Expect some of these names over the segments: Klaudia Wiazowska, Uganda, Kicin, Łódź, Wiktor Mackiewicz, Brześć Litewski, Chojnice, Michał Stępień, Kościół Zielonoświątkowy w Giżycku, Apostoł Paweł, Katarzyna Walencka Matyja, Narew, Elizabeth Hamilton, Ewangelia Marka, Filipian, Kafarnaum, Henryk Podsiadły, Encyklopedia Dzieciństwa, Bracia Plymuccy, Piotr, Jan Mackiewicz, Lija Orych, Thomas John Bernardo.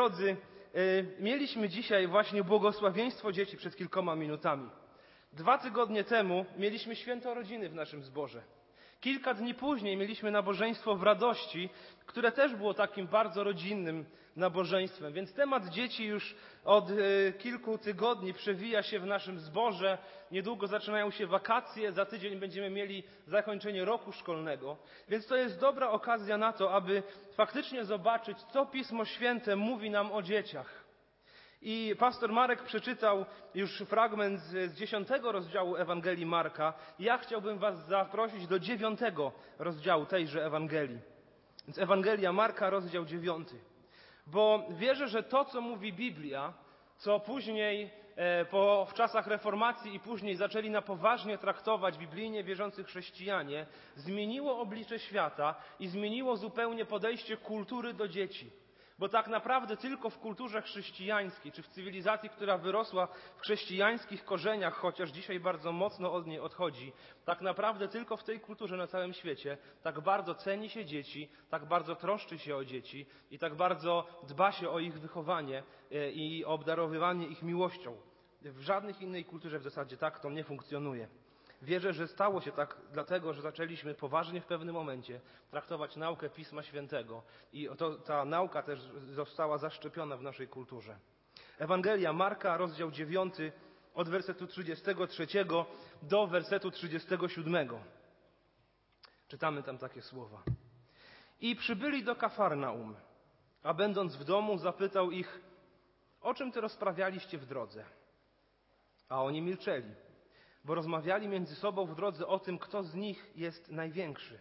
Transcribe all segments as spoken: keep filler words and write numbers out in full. Drodzy, mieliśmy dzisiaj właśnie błogosławieństwo dzieci przed kilkoma minutami. Dwa tygodnie temu mieliśmy święto rodziny w naszym zborze. Kilka dni później mieliśmy nabożeństwo w radości, które też było takim bardzo rodzinnym nabożeństwem. Więc temat dzieci już od kilku tygodni przewija się w naszym zborze. Niedługo zaczynają się wakacje, za tydzień będziemy mieli zakończenie roku szkolnego. Więc to jest dobra okazja na to, aby faktycznie zobaczyć, co Pismo Święte mówi nam o dzieciach. I pastor Marek przeczytał już fragment z dziesiątego rozdziału Ewangelii Marka. Ja chciałbym was zaprosić do dziewiątego rozdziału tejże Ewangelii. Więc Ewangelia Marka, rozdział dziewiąty. Bo wierzę, że to, co mówi Biblia, co później po, w czasach reformacji i później zaczęli na poważnie traktować biblijnie wierzący chrześcijanie, zmieniło oblicze świata i zmieniło zupełnie podejście kultury do dzieci. Bo tak naprawdę tylko w kulturze chrześcijańskiej, czy w cywilizacji, która wyrosła w chrześcijańskich korzeniach, chociaż dzisiaj bardzo mocno od niej odchodzi, tak naprawdę tylko w tej kulturze na całym świecie tak bardzo ceni się dzieci, tak bardzo troszczy się o dzieci i tak bardzo dba się o ich wychowanie i obdarowywanie ich miłością. W żadnych innej kulturze w zasadzie tak to nie funkcjonuje. Wierzę, że stało się tak dlatego, że zaczęliśmy poważnie w pewnym momencie traktować naukę Pisma Świętego i to, ta nauka też została zaszczepiona w naszej kulturze. Ewangelia Marka, rozdział dziewiąty, od wersetu trzydziestego trzeciego do wersetu trzydziestego siódmego. Czytamy tam takie słowa. I przybyli do Kafarnaum, a będąc w domu zapytał ich, o czym ty rozprawialiście w drodze? A oni milczeli, bo rozmawiali między sobą w drodze o tym, kto z nich jest największy.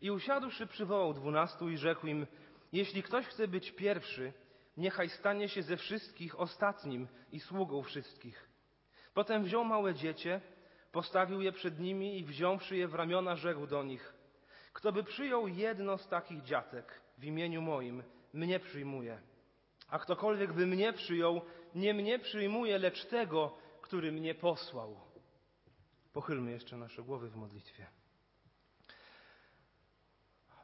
I usiadłszy, przywołał dwunastu i rzekł im, jeśli ktoś chce być pierwszy, niechaj stanie się ze wszystkich ostatnim i sługą wszystkich. Potem wziął małe dziecię, postawił je przed nimi i wziąwszy je w ramiona, rzekł do nich, kto by przyjął jedno z takich dziatek w imieniu moim, mnie przyjmuje. A ktokolwiek by mnie przyjął, nie mnie przyjmuje, lecz tego, który mnie posłał. Pochylmy jeszcze nasze głowy w modlitwie.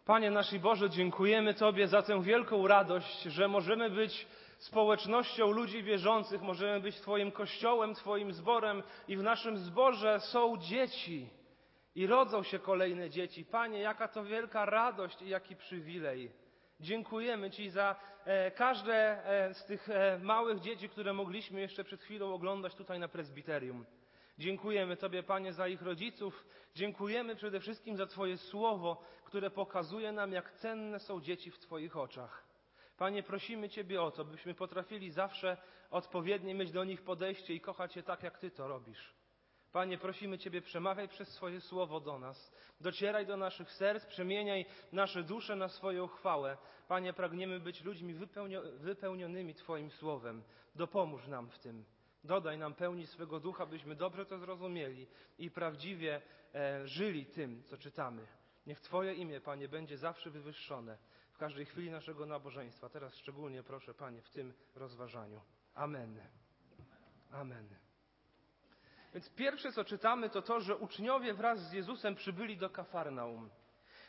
Panie nasz Boże, dziękujemy Tobie za tę wielką radość, że możemy być społecznością ludzi wierzących, możemy być Twoim kościołem, Twoim zborem i w naszym zborze są dzieci i rodzą się kolejne dzieci. Panie, jaka to wielka radość i jaki przywilej. Dziękujemy Ci za e, każde e, z tych e, małych dzieci, które mogliśmy jeszcze przed chwilą oglądać tutaj na prezbiterium. Dziękujemy Tobie, Panie, za ich rodziców. Dziękujemy przede wszystkim za Twoje słowo, które pokazuje nam, jak cenne są dzieci w Twoich oczach. Panie, prosimy Ciebie o to, byśmy potrafili zawsze odpowiednio mieć do nich podejście i kochać je tak, jak Ty to robisz. Panie, prosimy Ciebie, przemawiaj przez swoje słowo do nas. Docieraj do naszych serc, przemieniaj nasze dusze na swoją chwałę. Panie, pragniemy być ludźmi wypełnionymi Twoim słowem. Dopomóż nam w tym. Dodaj nam pełni swego ducha, byśmy dobrze to zrozumieli i prawdziwie e, żyli tym, co czytamy. Niech Twoje imię, Panie, będzie zawsze wywyższone w każdej chwili naszego nabożeństwa. Teraz szczególnie proszę, Panie, w tym rozważaniu. Amen. Amen. Więc pierwsze, co czytamy, to to, że uczniowie wraz z Jezusem przybyli do Kafarnaum.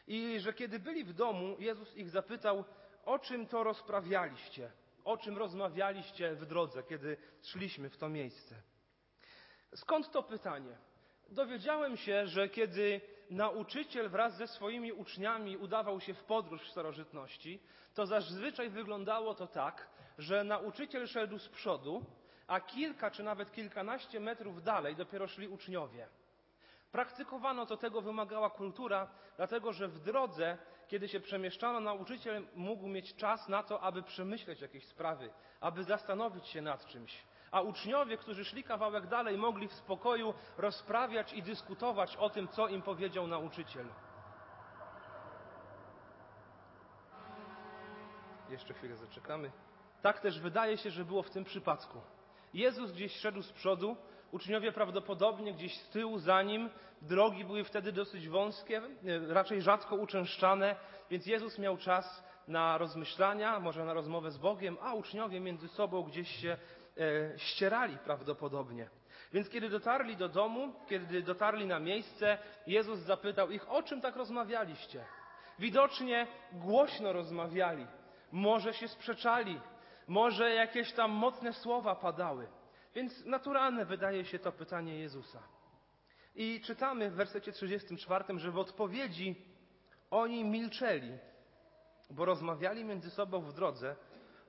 I że kiedy byli w domu, Jezus ich zapytał, o czym to rozprawialiście, o czym rozmawialiście w drodze, kiedy szliśmy w to miejsce. Skąd to pytanie? Dowiedziałem się, że kiedy nauczyciel wraz ze swoimi uczniami udawał się w podróż w starożytności, to zazwyczaj wyglądało to tak, że nauczyciel szedł z przodu, a kilka czy nawet kilkanaście metrów dalej dopiero szli uczniowie. Praktykowano to, tego wymagała kultura, dlatego że w drodze, kiedy się przemieszczano, nauczyciel mógł mieć czas na to, aby przemyśleć jakieś sprawy, aby zastanowić się nad czymś. A uczniowie, którzy szli kawałek dalej, mogli w spokoju rozprawiać i dyskutować o tym, co im powiedział nauczyciel. Jeszcze chwilę zaczekamy. Tak też wydaje się, że było w tym przypadku. Jezus gdzieś szedł z przodu, uczniowie prawdopodobnie gdzieś z tyłu za Nim. Drogi były wtedy dosyć wąskie, raczej rzadko uczęszczane, więc Jezus miał czas na rozmyślania, może na rozmowę z Bogiem, a uczniowie między sobą gdzieś się e, ścierali prawdopodobnie. Więc kiedy dotarli do domu, kiedy dotarli na miejsce, Jezus zapytał ich, o czym tak rozmawialiście? Widocznie głośno rozmawiali. Może się sprzeczali, może jakieś tam mocne słowa padały. Więc naturalne wydaje się to pytanie Jezusa. I czytamy w wersecie trzydziestym czwartym, że w odpowiedzi oni milczeli, bo rozmawiali między sobą w drodze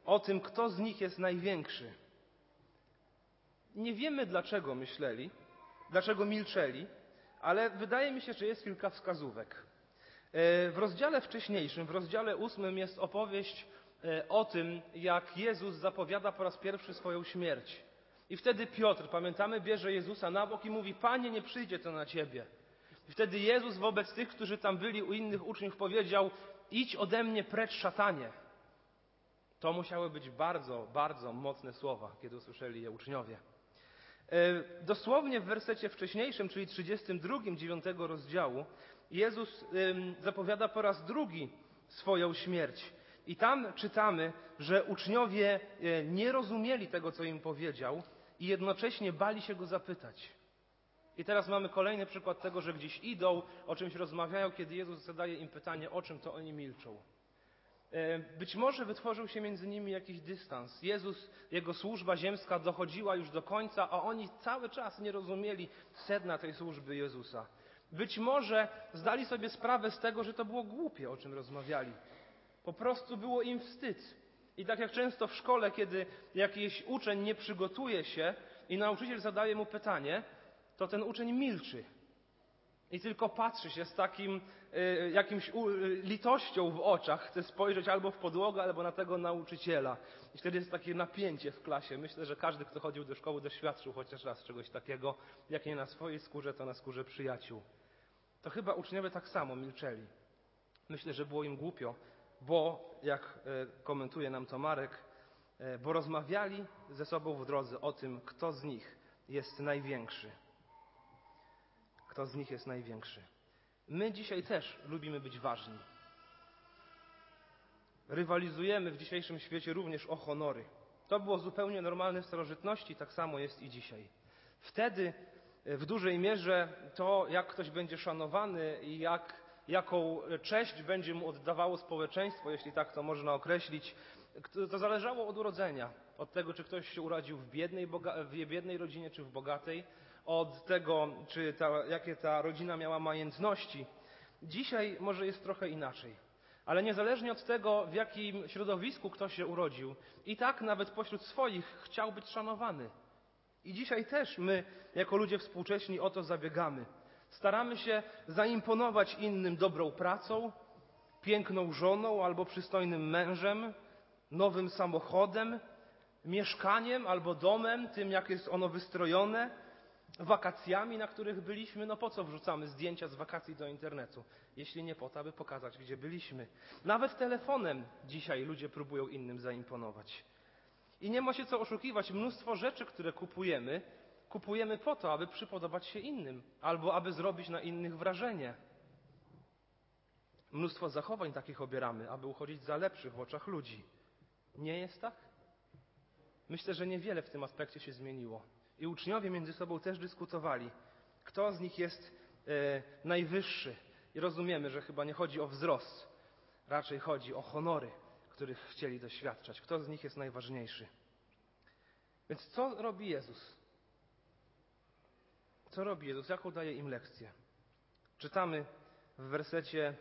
o tym, kto z nich jest największy. Nie wiemy, dlaczego myśleli, dlaczego milczeli, ale wydaje mi się, że jest kilka wskazówek. W rozdziale wcześniejszym, w rozdziale ósmym jest opowieść o tym, jak Jezus zapowiada po raz pierwszy swoją śmierć. I wtedy Piotr, pamiętamy, bierze Jezusa na bok i mówi: Panie, nie przyjdzie to na Ciebie. I wtedy Jezus wobec tych, którzy tam byli u innych uczniów, powiedział: Idź ode mnie precz, szatanie. To musiały być bardzo, bardzo mocne słowa, kiedy usłyszeli je uczniowie. Dosłownie w wersecie wcześniejszym, czyli trzydziestym drugim, dziewiątego rozdziału, Jezus zapowiada po raz drugi swoją śmierć. I tam czytamy, że uczniowie nie rozumieli tego, co im powiedział i jednocześnie bali się Go zapytać. I teraz mamy kolejny przykład tego, że gdzieś idą, o czymś rozmawiają, kiedy Jezus zadaje im pytanie, o czym, to oni milczą. Być może wytworzył się między nimi jakiś dystans. Jezus, Jego służba ziemska dochodziła już do końca, a oni cały czas nie rozumieli sedna tej służby Jezusa. Być może zdali sobie sprawę z tego, że to było głupie, o czym rozmawiali. Po prostu było im wstyd. I tak jak często w szkole, kiedy jakiś uczeń nie przygotuje się i nauczyciel zadaje mu pytanie, to ten uczeń milczy. I tylko patrzy się z takim y, jakimś u, y, litością w oczach. Chce spojrzeć albo w podłogę, albo na tego nauczyciela. I wtedy jest takie napięcie w klasie. Myślę, że każdy, kto chodził do szkoły, doświadczył chociaż raz czegoś takiego. Jak nie na swojej skórze, to na skórze przyjaciół. To chyba uczniowie tak samo milczeli. Myślę, że było im głupio, bo, jak y, komentuje nam to Marek, y, bo rozmawiali ze sobą w drodze o tym, kto z nich jest największy. Kto z nich jest największy. My dzisiaj też lubimy być ważni. Rywalizujemy w dzisiejszym świecie również o honory. To było zupełnie normalne w starożytności, tak samo jest i dzisiaj. Wtedy w dużej mierze to, jak ktoś będzie szanowany i jak, jaką cześć będzie mu oddawało społeczeństwo, jeśli tak to można określić, to zależało od urodzenia. Od tego, czy ktoś się urodził w biednej, boga- w biednej rodzinie, czy w bogatej. Od tego, czy ta, jakie ta rodzina miała majątności. Dzisiaj może jest trochę inaczej. Ale niezależnie od tego, w jakim środowisku ktoś się urodził, i tak nawet pośród swoich chciał być szanowany. I dzisiaj też my, jako ludzie współcześni, o to zabiegamy. Staramy się zaimponować innym dobrą pracą, piękną żoną albo przystojnym mężem, nowym samochodem, mieszkaniem albo domem, tym jak jest ono wystrojone, wakacjami, na których byliśmy. No po co wrzucamy zdjęcia z wakacji do internetu, jeśli nie po to, aby pokazać, gdzie byliśmy. Nawet telefonem dzisiaj ludzie próbują innym zaimponować. I nie ma się co oszukiwać. Mnóstwo rzeczy, które kupujemy, kupujemy po to, aby przypodobać się innym albo aby zrobić na innych wrażenie. Mnóstwo zachowań takich obieramy, aby uchodzić za lepszych w oczach ludzi. Nie jest tak? Myślę, że niewiele w tym aspekcie się zmieniło. I uczniowie między sobą też dyskutowali, kto z nich jest e, najwyższy. I rozumiemy, że chyba nie chodzi o wzrost, raczej chodzi o honory, których chcieli doświadczać. Kto z nich jest najważniejszy. Więc co robi Jezus? Co robi Jezus? Jaką daje im lekcję? Czytamy w wersecie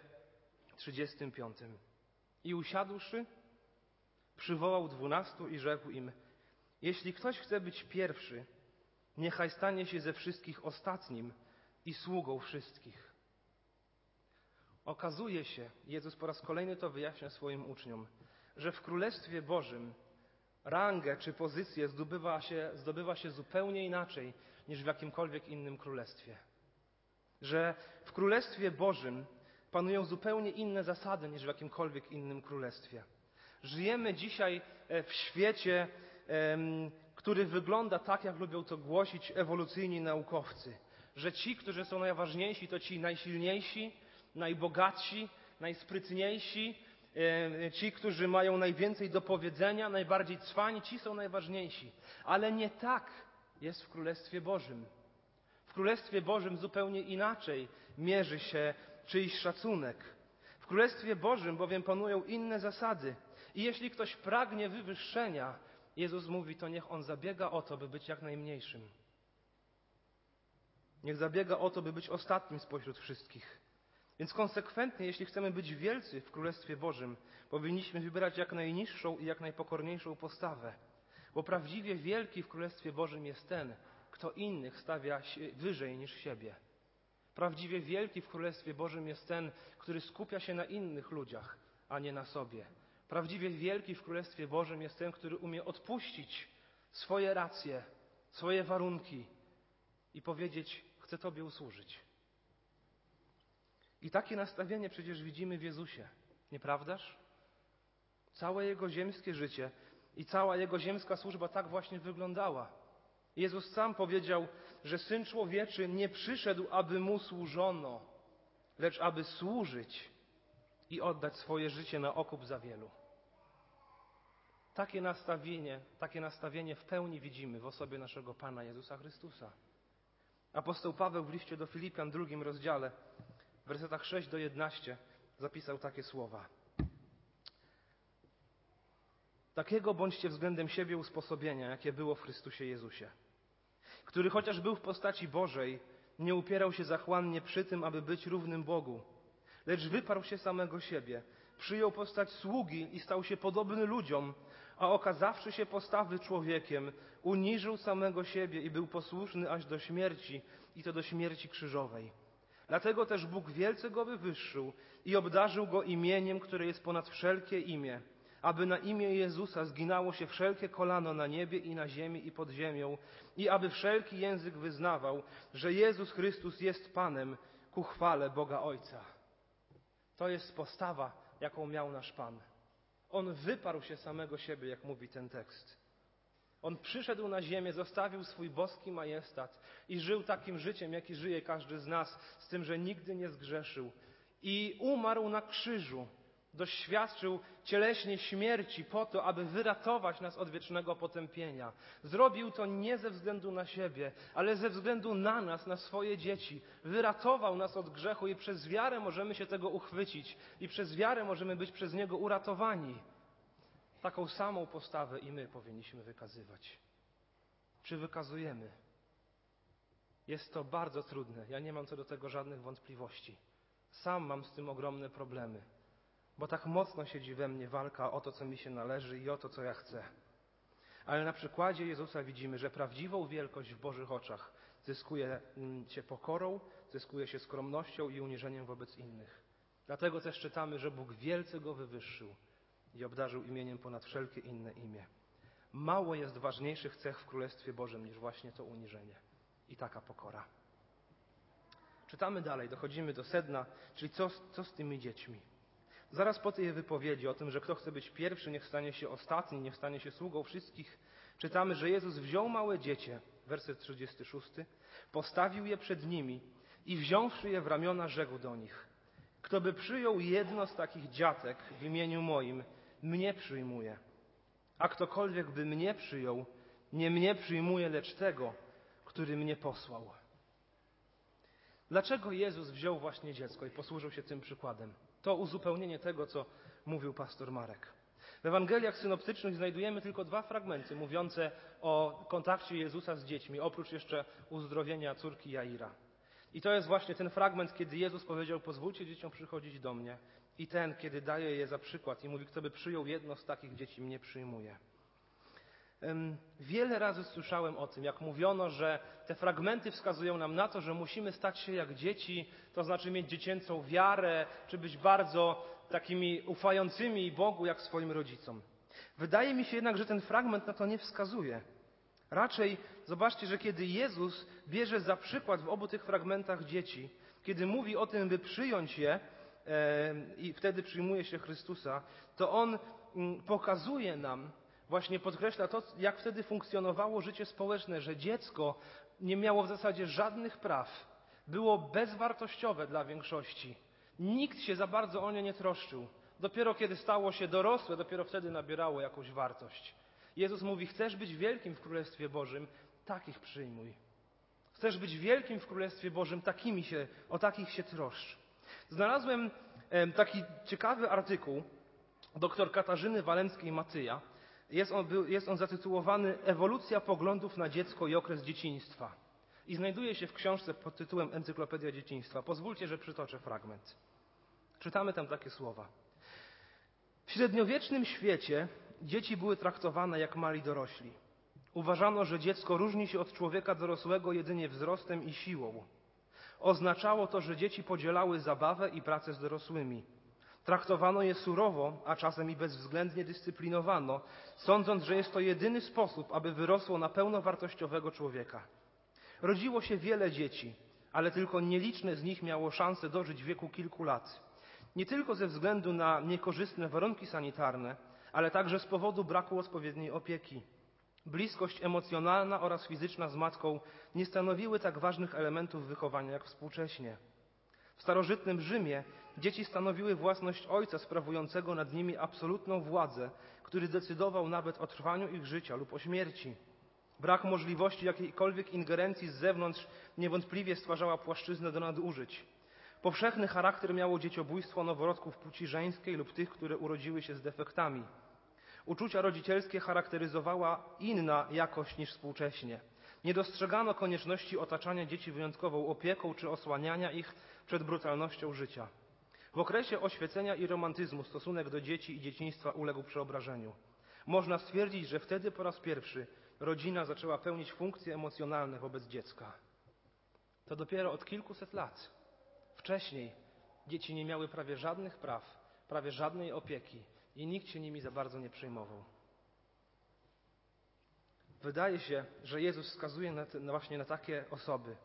trzydziestym piątym. I usiadłszy, przywołał dwunastu i rzekł im: Jeśli ktoś chce być pierwszy, niechaj stanie się ze wszystkich ostatnim i sługą wszystkich. Okazuje się, Jezus po raz kolejny to wyjaśnia swoim uczniom, że w Królestwie Bożym rangę czy pozycję zdobywa się, zdobywa się zupełnie inaczej niż w jakimkolwiek innym królestwie. Że w Królestwie Bożym panują zupełnie inne zasady niż w jakimkolwiek innym królestwie. Żyjemy dzisiaj w świecie, który wygląda tak, jak lubią to głosić ewolucyjni naukowcy. Że ci, którzy są najważniejsi, to ci najsilniejsi, najbogatsi, najsprytniejsi, ci, którzy mają najwięcej do powiedzenia, najbardziej cwani, ci są najważniejsi. Ale nie tak jest w Królestwie Bożym. W Królestwie Bożym zupełnie inaczej mierzy się czyjś szacunek. W Królestwie Bożym bowiem panują inne zasady. I jeśli ktoś pragnie wywyższenia, Jezus mówi, to niech on zabiega o to, by być jak najmniejszym. Niech zabiega o to, by być ostatnim spośród wszystkich. Więc konsekwentnie, jeśli chcemy być wielcy w Królestwie Bożym, powinniśmy wybierać jak najniższą i jak najpokorniejszą postawę. Bo prawdziwie wielki w Królestwie Bożym jest ten, kto innych stawia wyżej niż siebie. Prawdziwie wielki w Królestwie Bożym jest ten, który skupia się na innych ludziach, a nie na sobie. Prawdziwie wielki w Królestwie Bożym jest ten, który umie odpuścić swoje racje, swoje warunki i powiedzieć, chcę Tobie usłużyć. I takie nastawienie przecież widzimy w Jezusie, nieprawdaż? Całe Jego ziemskie życie i cała Jego ziemska służba tak właśnie wyglądała. Jezus sam powiedział, że Syn Człowieczy nie przyszedł, aby Mu służono, lecz aby służyć i oddać swoje życie na okup za wielu. Takie nastawienie, takie nastawienie w pełni widzimy w osobie naszego Pana Jezusa Chrystusa. Apostoł Paweł w liście do Filipian, drugim rozdziale, w wersetach szóstym do jedenastego zapisał takie słowa. Takiego bądźcie względem siebie usposobienia, jakie było w Chrystusie Jezusie, który chociaż był w postaci Bożej, nie upierał się zachłannie przy tym, aby być równym Bogu, lecz wyparł się samego siebie, przyjął postać sługi i stał się podobny ludziom, a okazawszy się postawy człowiekiem, uniżył samego siebie i był posłuszny aż do śmierci, i to do śmierci krzyżowej. Dlatego też Bóg wielce go wywyższył i obdarzył go imieniem, które jest ponad wszelkie imię, aby na imię Jezusa zginało się wszelkie kolano na niebie i na ziemi i pod ziemią i aby wszelki język wyznawał, że Jezus Chrystus jest Panem ku chwale Boga Ojca. To jest postawa, jaką miał nasz Pan. On wyparł się samego siebie, jak mówi ten tekst. On przyszedł na ziemię, zostawił swój boski majestat i żył takim życiem, jaki żyje każdy z nas, z tym, że nigdy nie zgrzeszył. I umarł na krzyżu, doświadczył cieleśnie śmierci po to, aby wyratować nas od wiecznego potępienia. Zrobił to nie ze względu na siebie, ale ze względu na nas, na swoje dzieci. Wyratował nas od grzechu i przez wiarę możemy się tego uchwycić i przez wiarę możemy być przez Niego uratowani. Taką samą postawę i my powinniśmy wykazywać. Czy wykazujemy? Jest to bardzo trudne. Ja nie mam co do tego żadnych wątpliwości. Sam mam z tym ogromne problemy, bo tak mocno siedzi we mnie walka o to, co mi się należy i o to, co ja chcę. Ale na przykładzie Jezusa widzimy, że prawdziwą wielkość w Bożych oczach zyskuje się pokorą, zyskuje się skromnością i uniżeniem wobec innych. Dlatego też czytamy, że Bóg wielce go wywyższył i obdarzył imieniem ponad wszelkie inne imię. Mało jest ważniejszych cech w Królestwie Bożym niż właśnie to uniżenie i taka pokora. Czytamy dalej, dochodzimy do sedna, czyli co, co z tymi dziećmi. Zaraz po tej wypowiedzi o tym, że kto chce być pierwszy, niech stanie się ostatni, niech stanie się sługą wszystkich, czytamy, że Jezus wziął małe dziecię, werset trzydziesty szósty, postawił je przed nimi i wziąwszy je w ramiona, rzekł do nich: kto by przyjął jedno z takich dziatek w imieniu moim, mnie przyjmuje. A ktokolwiek by mnie przyjął, nie mnie przyjmuje, lecz tego, który mnie posłał. Dlaczego Jezus wziął właśnie dziecko i posłużył się tym przykładem? To uzupełnienie tego, co mówił pastor Marek. W Ewangeliach synoptycznych znajdujemy tylko dwa fragmenty mówiące o kontakcie Jezusa z dziećmi, oprócz jeszcze uzdrowienia córki Jaira. I to jest właśnie ten fragment, kiedy Jezus powiedział: pozwólcie dzieciom przychodzić do mnie. I ten, kiedy daje je za przykład i mówi: kto by przyjął jedno z takich dzieci, mnie przyjmuje. Wiele razy słyszałem o tym, jak mówiono, że te fragmenty wskazują nam na to, że musimy stać się jak dzieci, to znaczy mieć dziecięcą wiarę, czy być bardzo takimi ufającymi Bogu jak swoim rodzicom. Wydaje mi się jednak, że ten fragment na to nie wskazuje. Raczej zobaczcie, że kiedy Jezus bierze za przykład w obu tych fragmentach dzieci, kiedy mówi o tym, by przyjąć je e, i wtedy przyjmuje się Chrystusa, to On m, pokazuje nam, właśnie podkreśla to, jak wtedy funkcjonowało życie społeczne, że dziecko nie miało w zasadzie żadnych praw, było bezwartościowe dla większości. Nikt się za bardzo o nie nie troszczył. Dopiero kiedy stało się dorosłe, dopiero wtedy nabierało jakąś wartość. Jezus mówi: chcesz być wielkim w Królestwie Bożym? Takich przyjmuj. Chcesz być wielkim w Królestwie Bożym? Takimi się, o takich się troszcz. Znalazłem taki ciekawy artykuł dr Katarzyny Walenckiej Matyja. Jest on, jest on zatytułowany Ewolucja poglądów na dziecko i okres dzieciństwa. I znajduje się w książce pod tytułem Encyklopedia Dzieciństwa. Pozwólcie, że przytoczę fragment. Czytamy tam takie słowa. W średniowiecznym świecie dzieci były traktowane jak mali dorośli. Uważano, że dziecko różni się od człowieka dorosłego jedynie wzrostem i siłą. Oznaczało to, że dzieci podzielały zabawę i pracę z dorosłymi. Traktowano je surowo, a czasem i bezwzględnie dyscyplinowano, sądząc, że jest to jedyny sposób, aby wyrosło na pełnowartościowego człowieka. Rodziło się wiele dzieci, ale tylko nieliczne z nich miało szansę dożyć wieku kilku lat. Nie tylko ze względu na niekorzystne warunki sanitarne, ale także z powodu braku odpowiedniej opieki. Bliskość emocjonalna oraz fizyczna z matką nie stanowiły tak ważnych elementów wychowania jak współcześnie. W starożytnym Rzymie dzieci stanowiły własność ojca sprawującego nad nimi absolutną władzę, który decydował nawet o trwaniu ich życia lub o śmierci. Brak możliwości jakiejkolwiek ingerencji z zewnątrz niewątpliwie stwarzała płaszczyznę do nadużyć. Powszechny charakter miało dzieciobójstwo noworodków płci żeńskiej lub tych, które urodziły się z defektami. Uczucia rodzicielskie charakteryzowała inna jakość niż współcześnie. Nie dostrzegano konieczności otaczania dzieci wyjątkową opieką czy osłaniania ich przed brutalnością życia. W okresie oświecenia i romantyzmu stosunek do dzieci i dzieciństwa uległ przeobrażeniu. Można stwierdzić, że wtedy po raz pierwszy rodzina zaczęła pełnić funkcje emocjonalne wobec dziecka. To dopiero od kilkuset lat. Wcześniej dzieci nie miały prawie żadnych praw, prawie żadnej opieki i nikt się nimi za bardzo nie przejmował. Wydaje się, że Jezus wskazuje na te, no właśnie na takie osoby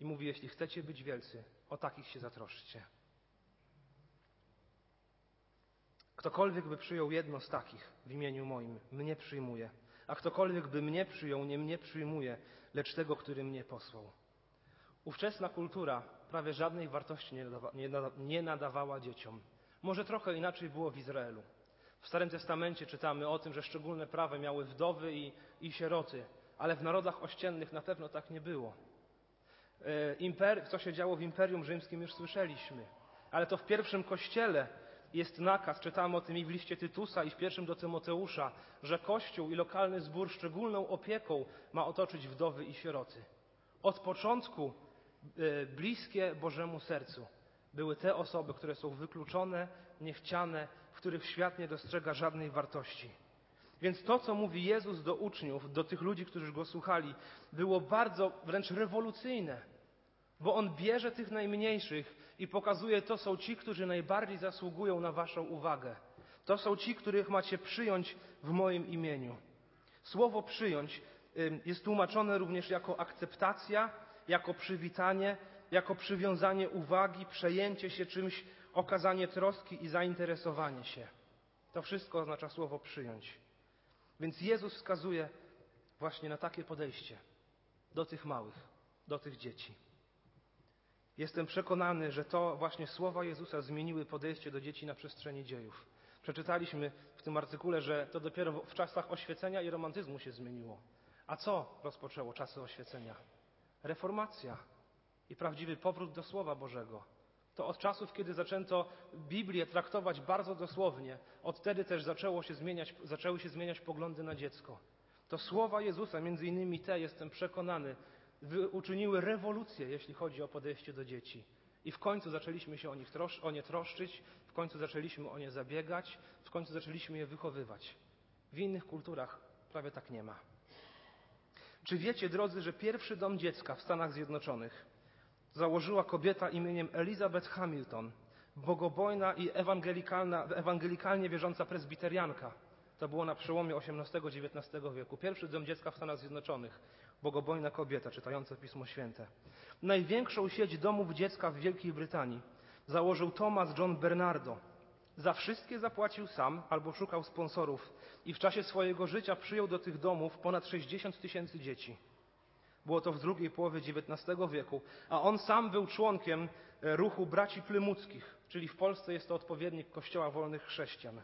i mówi, jeśli chcecie być wielcy, o takich się zatroszczcie. Ktokolwiek by przyjął jedno z takich w imieniu moim, mnie przyjmuje, a ktokolwiek by mnie przyjął, nie mnie przyjmuje, lecz tego, który mnie posłał. Ówczesna kultura prawie żadnej wartości nie, nadawa, nie, nie nadawała dzieciom. Może trochę inaczej było w Izraelu. W Starym Testamencie czytamy o tym, że szczególne prawa miały wdowy i, i sieroty, ale w narodach ościennych na pewno tak nie było. Imper, co się działo w Imperium Rzymskim już słyszeliśmy, ale to w pierwszym kościele jest nakaz, czytamy o tym i w liście Tytusa i w pierwszym do Tymoteusza, że Kościół i lokalny zbór szczególną opieką ma otoczyć wdowy i sieroty. Od początku yy, bliskie Bożemu sercu były te osoby, które są wykluczone, niechciane, w których świat nie dostrzega żadnej wartości. Więc to, co mówi Jezus do uczniów, do tych ludzi, którzy Go słuchali, było bardzo wręcz rewolucyjne, bo On bierze tych najmniejszych i pokazuje, to są ci, którzy najbardziej zasługują na waszą uwagę. To są ci, których macie przyjąć w moim imieniu. Słowo przyjąć jest tłumaczone również jako akceptacja, jako przywitanie, jako przywiązanie uwagi, przejęcie się czymś, okazanie troski i zainteresowanie się. To wszystko oznacza słowo przyjąć. Więc Jezus wskazuje właśnie na takie podejście do tych małych, do tych dzieci. Jestem przekonany, że to właśnie słowa Jezusa zmieniły podejście do dzieci na przestrzeni dziejów. Przeczytaliśmy w tym artykule, że to dopiero w czasach oświecenia i romantyzmu się zmieniło. A co rozpoczęło czasy oświecenia? Reformacja i prawdziwy powrót do Słowa Bożego. To od czasów, kiedy zaczęto Biblię traktować bardzo dosłownie, od wtedy też zaczęło się zmieniać, zaczęły się zmieniać poglądy na dziecko. To słowa Jezusa, między innymi te, jestem przekonany, uczyniły rewolucję, jeśli chodzi o podejście do dzieci. I w końcu zaczęliśmy się o nich trosz, o nie troszczyć, w końcu zaczęliśmy o nie zabiegać, w końcu zaczęliśmy je wychowywać. W innych kulturach prawie tak nie ma. Czy wiecie, drodzy, że pierwszy dom dziecka w Stanach Zjednoczonych założyła kobieta imieniem Elizabeth Hamilton, bogobojna i ewangelikalna, ewangelikalnie wierząca prezbiterianka. To było na przełomie osiemnastego i dziewiętnastego wieku. Pierwszy dom dziecka w Stanach Zjednoczonych. Bogobojna kobieta czytająca Pismo Święte. Największą sieć domów dziecka w Wielkiej Brytanii założył Thomas John Bernardo. Za wszystkie zapłacił sam albo szukał sponsorów i w czasie swojego życia przyjął do tych domów ponad sześćdziesiąt tysięcy dzieci. Było to w drugiej połowie dziewiętnastego wieku, a on sam był członkiem ruchu Braci Plymuckich, czyli w Polsce jest to odpowiednik Kościoła Wolnych Chrześcijan.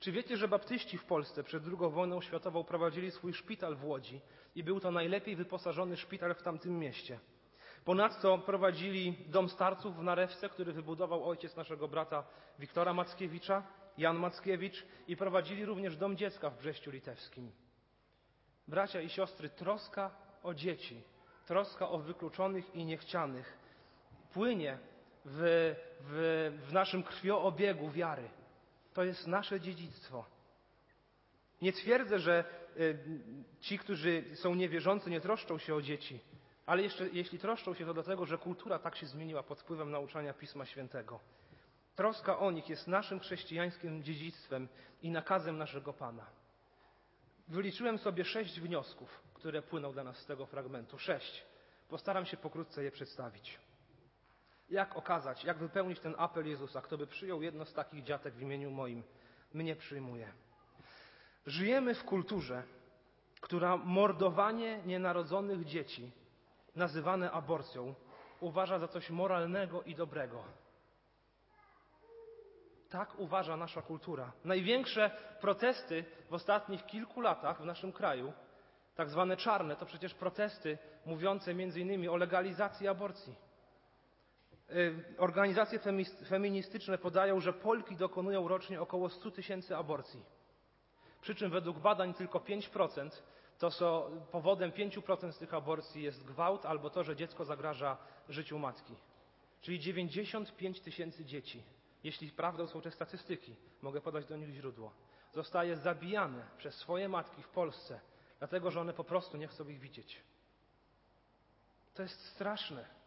Czy wiecie, że baptyści w Polsce przed drugą wojną światową prowadzili swój szpital w Łodzi i był to najlepiej wyposażony szpital w tamtym mieście? Ponadto prowadzili dom starców w Narewce, który wybudował ojciec naszego brata Wiktora Mackiewicza Jan Mackiewicz i prowadzili również Dom Dziecka w Brześciu Litewskim. Bracia i siostry, troska o dzieci, troska o wykluczonych i niechcianych płynie w, w, w naszym krwioobiegu wiary. To jest nasze dziedzictwo. Nie twierdzę, że y, ci, którzy są niewierzący, nie troszczą się o dzieci, ale jeszcze, jeśli troszczą się, to dlatego, że kultura tak się zmieniła pod wpływem nauczania Pisma Świętego. Troska o nich jest naszym chrześcijańskim dziedzictwem i nakazem naszego Pana. Wyliczyłem sobie sześć wniosków, które płyną dla nas z tego fragmentu. Sześć. Postaram się pokrótce je przedstawić. Jak okazać, jak wypełnić ten apel Jezusa? Kto by przyjął jedno z takich dziatek w imieniu moim, mnie przyjmuje. Żyjemy w kulturze, która mordowanie nienarodzonych dzieci, nazywane aborcją, uważa za coś moralnego i dobrego. Tak uważa nasza kultura. Największe protesty w ostatnich kilku latach w naszym kraju, tak zwane czarne, to przecież protesty mówiące między innymi o legalizacji aborcji. Organizacje feministyczne podają, że Polki dokonują rocznie około stu tysięcy aborcji. Przy czym według badań tylko pięć procent, to co powodem pięć procent z tych aborcji jest gwałt albo to, że dziecko zagraża życiu matki. Czyli dziewięćdziesiąt pięć tysięcy dzieci, jeśli prawdą są te statystyki, mogę podać do nich źródło, zostaje zabijane przez swoje matki w Polsce, dlatego że one po prostu nie chcą ich widzieć. To jest straszne.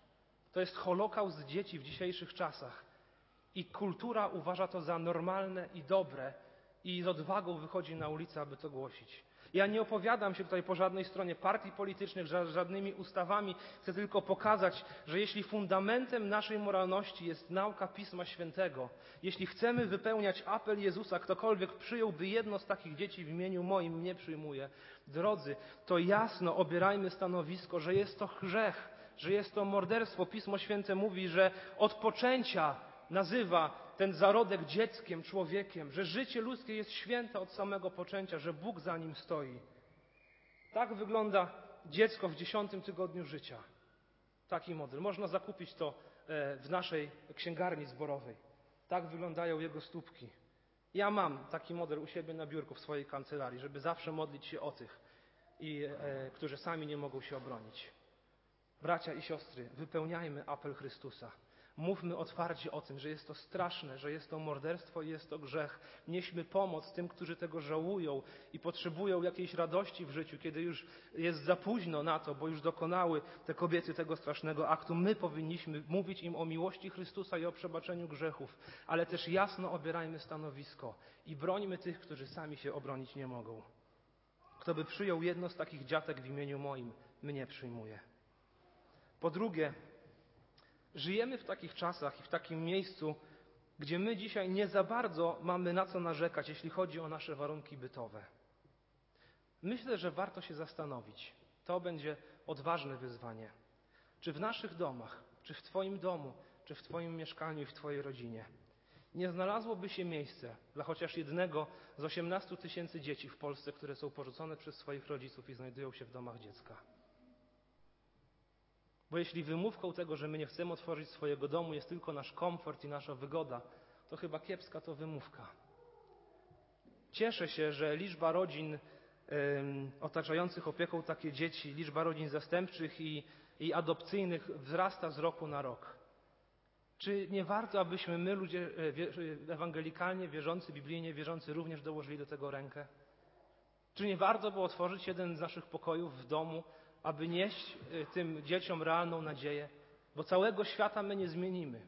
To jest holokaust dzieci w dzisiejszych czasach. I kultura uważa to za normalne i dobre i z odwagą wychodzi na ulicę, aby to głosić. Ja nie opowiadam się tutaj po żadnej stronie partii politycznych, żadnymi ustawami. Chcę tylko pokazać, że jeśli fundamentem naszej moralności jest nauka Pisma Świętego, jeśli chcemy wypełniać apel Jezusa, ktokolwiek przyjąłby jedno z takich dzieci w imieniu moim, mnie przyjmuje. Drodzy, to jasno obierajmy stanowisko, że jest to grzech. Że jest to morderstwo. Pismo Święte mówi, że od poczęcia nazywa ten zarodek dzieckiem, człowiekiem, że życie ludzkie jest święte od samego poczęcia, że Bóg za nim stoi. Tak wygląda dziecko w dziesiątym tygodniu życia. Taki model. Można zakupić to w naszej księgarni zborowej. Tak wyglądają jego stópki. Ja mam taki model u siebie na biurku w swojej kancelarii, żeby zawsze modlić się o tych, i, e, którzy sami nie mogą się obronić. Bracia i siostry, wypełniajmy apel Chrystusa. Mówmy otwarcie o tym, że jest to straszne, że jest to morderstwo i jest to grzech. Nieśmy pomoc tym, którzy tego żałują i potrzebują jakiejś radości w życiu, kiedy już jest za późno na to, bo już dokonały te kobiety tego strasznego aktu. My powinniśmy mówić im o miłości Chrystusa i o przebaczeniu grzechów, ale też jasno obierajmy stanowisko i brońmy tych, którzy sami się obronić nie mogą. Kto by przyjął jedno z takich dziatek w imieniu moim, mnie przyjmuje. Po drugie, żyjemy w takich czasach i w takim miejscu, gdzie my dzisiaj nie za bardzo mamy na co narzekać, jeśli chodzi o nasze warunki bytowe. Myślę, że warto się zastanowić. To będzie odważne wyzwanie. Czy w naszych domach, czy w Twoim domu, czy w Twoim mieszkaniu i w Twojej rodzinie nie znalazłoby się miejsce dla chociaż jednego z osiemnastu tysięcy dzieci w Polsce, które są porzucone przez swoich rodziców i znajdują się w domach dziecka? Bo jeśli wymówką tego, że my nie chcemy otworzyć swojego domu, jest tylko nasz komfort i nasza wygoda, to chyba kiepska to wymówka. Cieszę się, że liczba rodzin yy, otaczających opieką takie dzieci, liczba rodzin zastępczych i, i adopcyjnych wzrasta z roku na rok. Czy nie warto, abyśmy my, ludzie ewangelikalnie wierzący, biblijnie wierzący, również dołożyli do tego rękę? Czy nie warto było otworzyć jeden z naszych pokojów w domu, aby nieść tym dzieciom realną nadzieję, bo całego świata my nie zmienimy,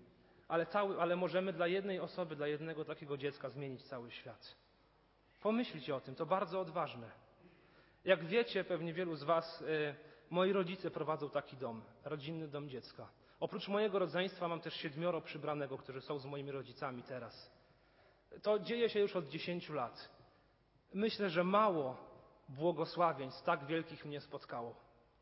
ale, cały, ale możemy dla jednej osoby, dla jednego takiego dziecka zmienić cały świat. Pomyślcie o tym, to bardzo odważne. Jak wiecie, pewnie wielu z Was, moi rodzice prowadzą taki dom, rodzinny dom dziecka. Oprócz mojego rodzeństwa mam też siedmioro przybranego, którzy są z moimi rodzicami teraz. To dzieje się już od dziesięciu lat. Myślę, że mało błogosławieństw tak wielkich mnie spotkało.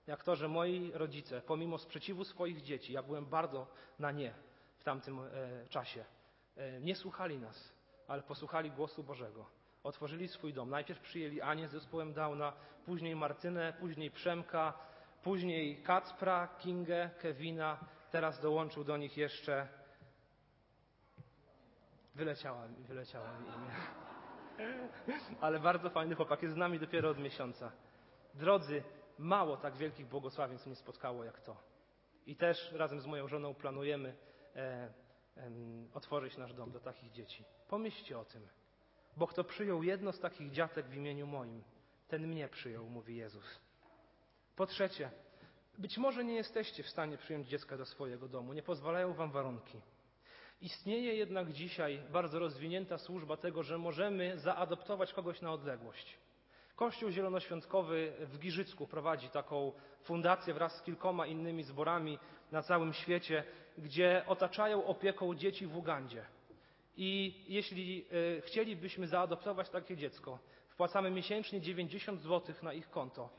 Jak to, że moi rodzice, pomimo sprzeciwu swoich dzieci, ja byłem bardzo na nie w tamtym e, czasie, e, nie słuchali nas, ale posłuchali głosu Bożego. Otworzyli swój dom. Najpierw przyjęli Anię z zespołem Downa, później Martynę, później Przemka, później Kacpra, Kingę, Kevina. Teraz dołączył do nich jeszcze Wyleciała, wyleciała mi imię. Ale bardzo fajny chłopak, jest z nami dopiero od miesiąca. Drodzy, mało tak wielkich błogosławieństw mnie spotkało jak to. I też razem z moją żoną planujemy e, e, otworzyć nasz dom do takich dzieci. Pomyślcie o tym. Bo kto przyjął jedno z takich dziatek w imieniu moim, ten mnie przyjął, mówi Jezus. Po trzecie, być może nie jesteście w stanie przyjąć dziecka do swojego domu. Nie pozwalają wam warunki. Istnieje jednak dzisiaj bardzo rozwinięta służba tego, że możemy zaadoptować kogoś na odległość. Kościół Zielonoświątkowy w Giżycku prowadzi taką fundację wraz z kilkoma innymi zborami na całym świecie, gdzie otaczają opieką dzieci w Ugandzie. I jeśli y, chcielibyśmy zaadoptować takie dziecko, wpłacamy miesięcznie dziewięćdziesiąt złotych na ich konto.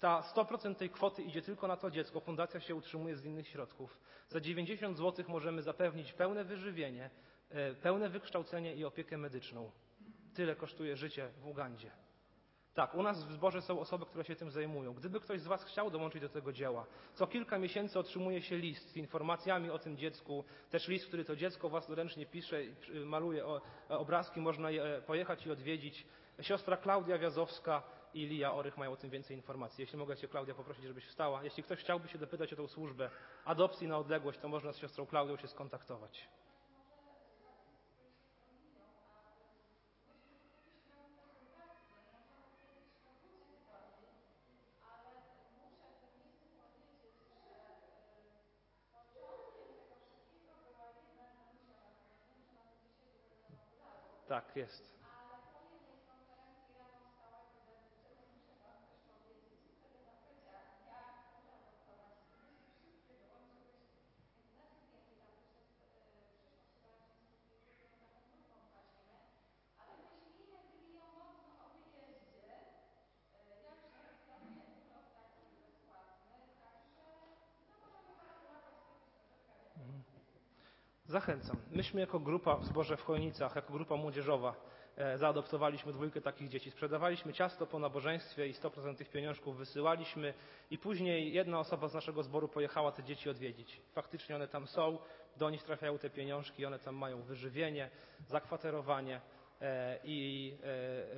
Ta sto procent tej kwoty idzie tylko na to dziecko, fundacja się utrzymuje z innych środków. Za dziewięćdziesiąt złotych możemy zapewnić pełne wyżywienie, y, pełne wykształcenie i opiekę medyczną. Tyle kosztuje życie w Ugandzie. Tak, u nas w zborze są osoby, które się tym zajmują. Gdyby ktoś z was chciał dołączyć do tego dzieła, co kilka miesięcy otrzymuje się list z informacjami o tym dziecku, też list, który to dziecko własnoręcznie pisze i maluje obrazki, można je pojechać i odwiedzić. Siostra Klaudia Wiazowska i Lija Orych mają o tym więcej informacji. Jeśli mogę cię, Klaudia, poprosić, żebyś wstała. Jeśli ktoś chciałby się dopytać o tą służbę adopcji na odległość, to można z siostrą Klaudią się skontaktować. Tak jest. Zachęcam. Myśmy jako grupa w zborze w Chojnicach, jako grupa młodzieżowa e, zaadoptowaliśmy dwójkę takich dzieci. Sprzedawaliśmy ciasto po nabożeństwie i sto procent tych pieniążków wysyłaliśmy i później jedna osoba z naszego zboru pojechała te dzieci odwiedzić. Faktycznie one tam są, do nich trafiają te pieniążki, one tam mają wyżywienie, zakwaterowanie e, i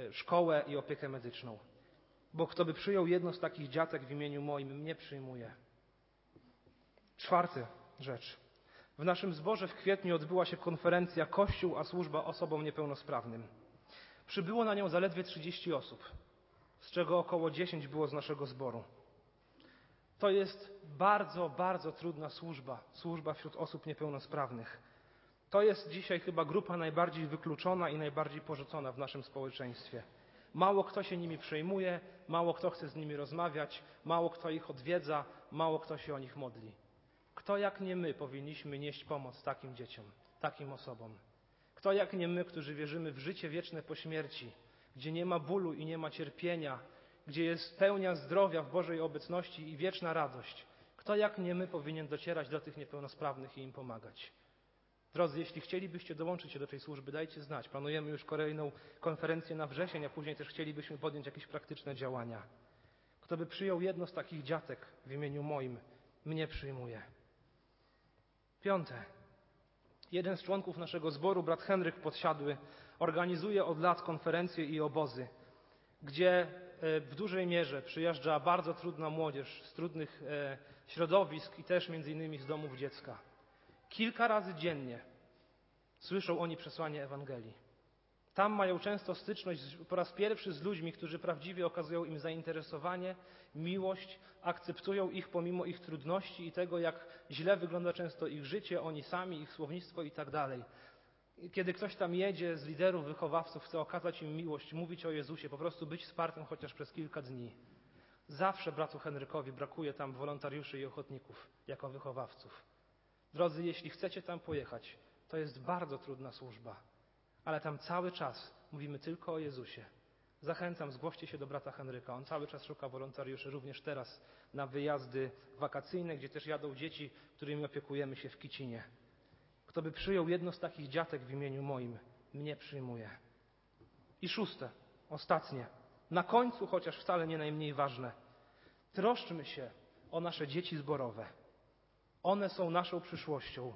e, szkołę i opiekę medyczną. Bo kto by przyjął jedno z takich dziatek w imieniu moim, mnie przyjmuje. Czwarta rzecz. W naszym zborze w kwietniu odbyła się konferencja Kościół a służba osobom niepełnosprawnym. Przybyło na nią zaledwie trzydzieści osób, z czego około dziesięć było z naszego zboru. To jest bardzo, bardzo trudna służba, służba wśród osób niepełnosprawnych. To jest dzisiaj chyba grupa najbardziej wykluczona i najbardziej porzucona w naszym społeczeństwie. Mało kto się nimi przejmuje, mało kto chce z nimi rozmawiać, mało kto ich odwiedza, mało kto się o nich modli. Kto jak nie my powinniśmy nieść pomoc takim dzieciom, takim osobom? Kto jak nie my, którzy wierzymy w życie wieczne po śmierci, gdzie nie ma bólu i nie ma cierpienia, gdzie jest pełnia zdrowia w Bożej obecności i wieczna radość? Kto jak nie my powinien docierać do tych niepełnosprawnych i im pomagać? Drodzy, jeśli chcielibyście dołączyć się do tej służby, dajcie znać. Planujemy już kolejną konferencję na wrzesień, a później też chcielibyśmy podjąć jakieś praktyczne działania. Kto by przyjął jedno z takich dziatek w imieniu moim, mnie przyjmuje. Piąte. Jeden z członków naszego zboru, brat Henryk Podsiadły, organizuje od lat konferencje i obozy, gdzie w dużej mierze przyjeżdża bardzo trudna młodzież z trudnych środowisk i też między innymi z domów dziecka. Kilka razy dziennie słyszą oni przesłanie Ewangelii. Tam mają często styczność po raz pierwszy z ludźmi, którzy prawdziwie okazują im zainteresowanie, miłość, akceptują ich pomimo ich trudności i tego, jak źle wygląda często ich życie, oni sami, ich słownictwo i tak dalej. Kiedy ktoś tam jedzie z liderów, wychowawców, chce okazać im miłość, mówić o Jezusie, po prostu być wspartym chociaż przez kilka dni. Zawsze bratu Henrykowi brakuje tam wolontariuszy i ochotników jako wychowawców. Drodzy, jeśli chcecie tam pojechać, to jest bardzo trudna służba. Ale tam cały czas mówimy tylko o Jezusie. Zachęcam, zgłoście się do brata Henryka. On cały czas szuka wolontariuszy, również teraz na wyjazdy wakacyjne, gdzie też jadą dzieci, którymi opiekujemy się w Kicinie. Kto by przyjął jedno z takich dziatek w imieniu moim, mnie przyjmuje. I szóste, ostatnie, na końcu, chociaż wcale nie najmniej ważne. Troszczmy się o nasze dzieci zborowe. One są naszą przyszłością.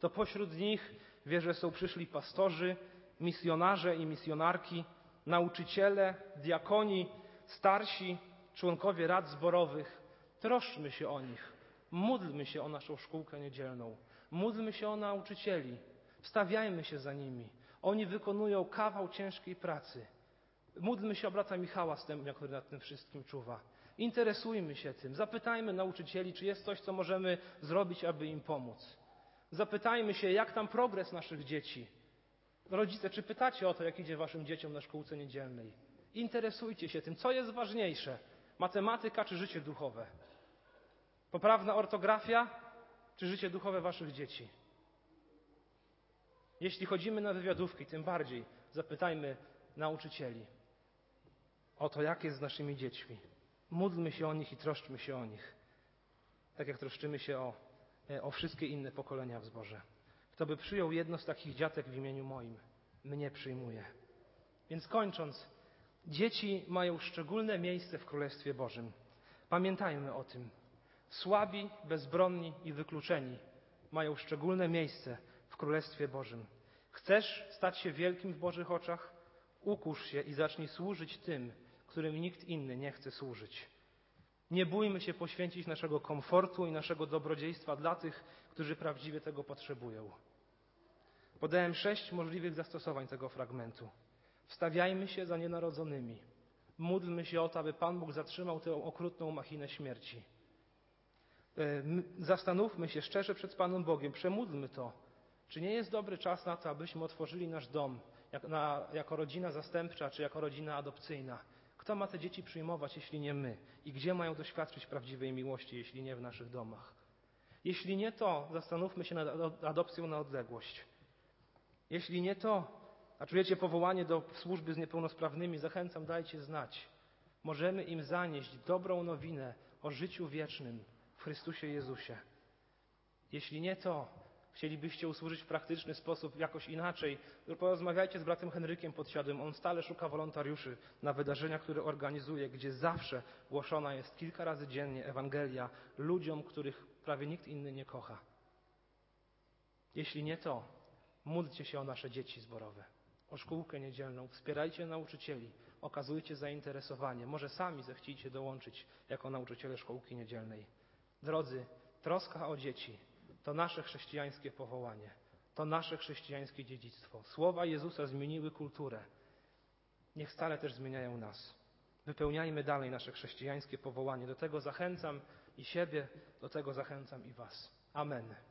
To pośród nich Wierzę, że są przyszli pastorzy, misjonarze i misjonarki, nauczyciele, diakoni, starsi, członkowie rad zborowych. Troszczmy się o nich. Módlmy się o naszą szkółkę niedzielną. Módlmy się o nauczycieli. Wstawiajmy się za nimi. Oni wykonują kawał ciężkiej pracy. Módlmy się o brata Michała Stępnia, który nad tym wszystkim czuwa. Interesujmy się tym. Zapytajmy nauczycieli, czy jest coś, co możemy zrobić, aby im pomóc. Zapytajmy się, jak tam progres naszych dzieci. Rodzice, czy pytacie o to, jak idzie waszym dzieciom na szkółce niedzielnej? Interesujcie się tym, co jest ważniejsze. Matematyka czy życie duchowe? Poprawna ortografia czy życie duchowe waszych dzieci? Jeśli chodzimy na wywiadówki, tym bardziej zapytajmy nauczycieli o to, jak jest z naszymi dziećmi. Módlmy się o nich i troszczmy się o nich. Tak jak troszczymy się o, o wszystkie inne pokolenia w zborze. Kto by przyjął jedno z takich dziatek w imieniu moim, mnie przyjmuje. Więc kończąc, dzieci mają szczególne miejsce w Królestwie Bożym. Pamiętajmy o tym. Słabi, bezbronni i wykluczeni mają szczególne miejsce w Królestwie Bożym. Chcesz stać się wielkim w Bożych oczach? Ukusz się i zacznij służyć tym, którym nikt inny nie chce służyć. Nie bójmy się poświęcić naszego komfortu i naszego dobrodziejstwa dla tych, którzy prawdziwie tego potrzebują. Podałem sześć możliwych zastosowań tego fragmentu. Wstawiajmy się za nienarodzonymi. Módlmy się o to, aby Pan Bóg zatrzymał tę okrutną machinę śmierci. Zastanówmy się szczerze przed Panem Bogiem, przemódlmy to. Czy nie jest dobry czas na to, abyśmy otworzyli nasz dom jak na, jako rodzina zastępcza czy jako rodzina adopcyjna? Kto ma te dzieci przyjmować, jeśli nie my? I gdzie mają doświadczyć prawdziwej miłości, jeśli nie w naszych domach? Jeśli nie to, zastanówmy się nad adopcją na odległość. Jeśli nie to, a czujecie powołanie do służby z niepełnosprawnymi, zachęcam, dajcie znać. Możemy im zanieść dobrą nowinę o życiu wiecznym w Chrystusie Jezusie. Jeśli nie to, chcielibyście usłużyć w praktyczny sposób, jakoś inaczej, porozmawiajcie z bratem Henrykiem Podsiadłym. On stale szuka wolontariuszy na wydarzenia, które organizuje, gdzie zawsze głoszona jest kilka razy dziennie Ewangelia ludziom, których prawie nikt inny nie kocha. Jeśli nie to, módlcie się o nasze dzieci zborowe, o szkółkę niedzielną, wspierajcie nauczycieli, okazujcie zainteresowanie. Może sami zechcijcie dołączyć jako nauczyciele szkółki niedzielnej. Drodzy, troska o dzieci to nasze chrześcijańskie powołanie, to nasze chrześcijańskie dziedzictwo. Słowa Jezusa zmieniły kulturę. Niech stale też zmieniają nas. Wypełniajmy dalej nasze chrześcijańskie powołanie. Do tego zachęcam i siebie, do tego zachęcam i was. Amen.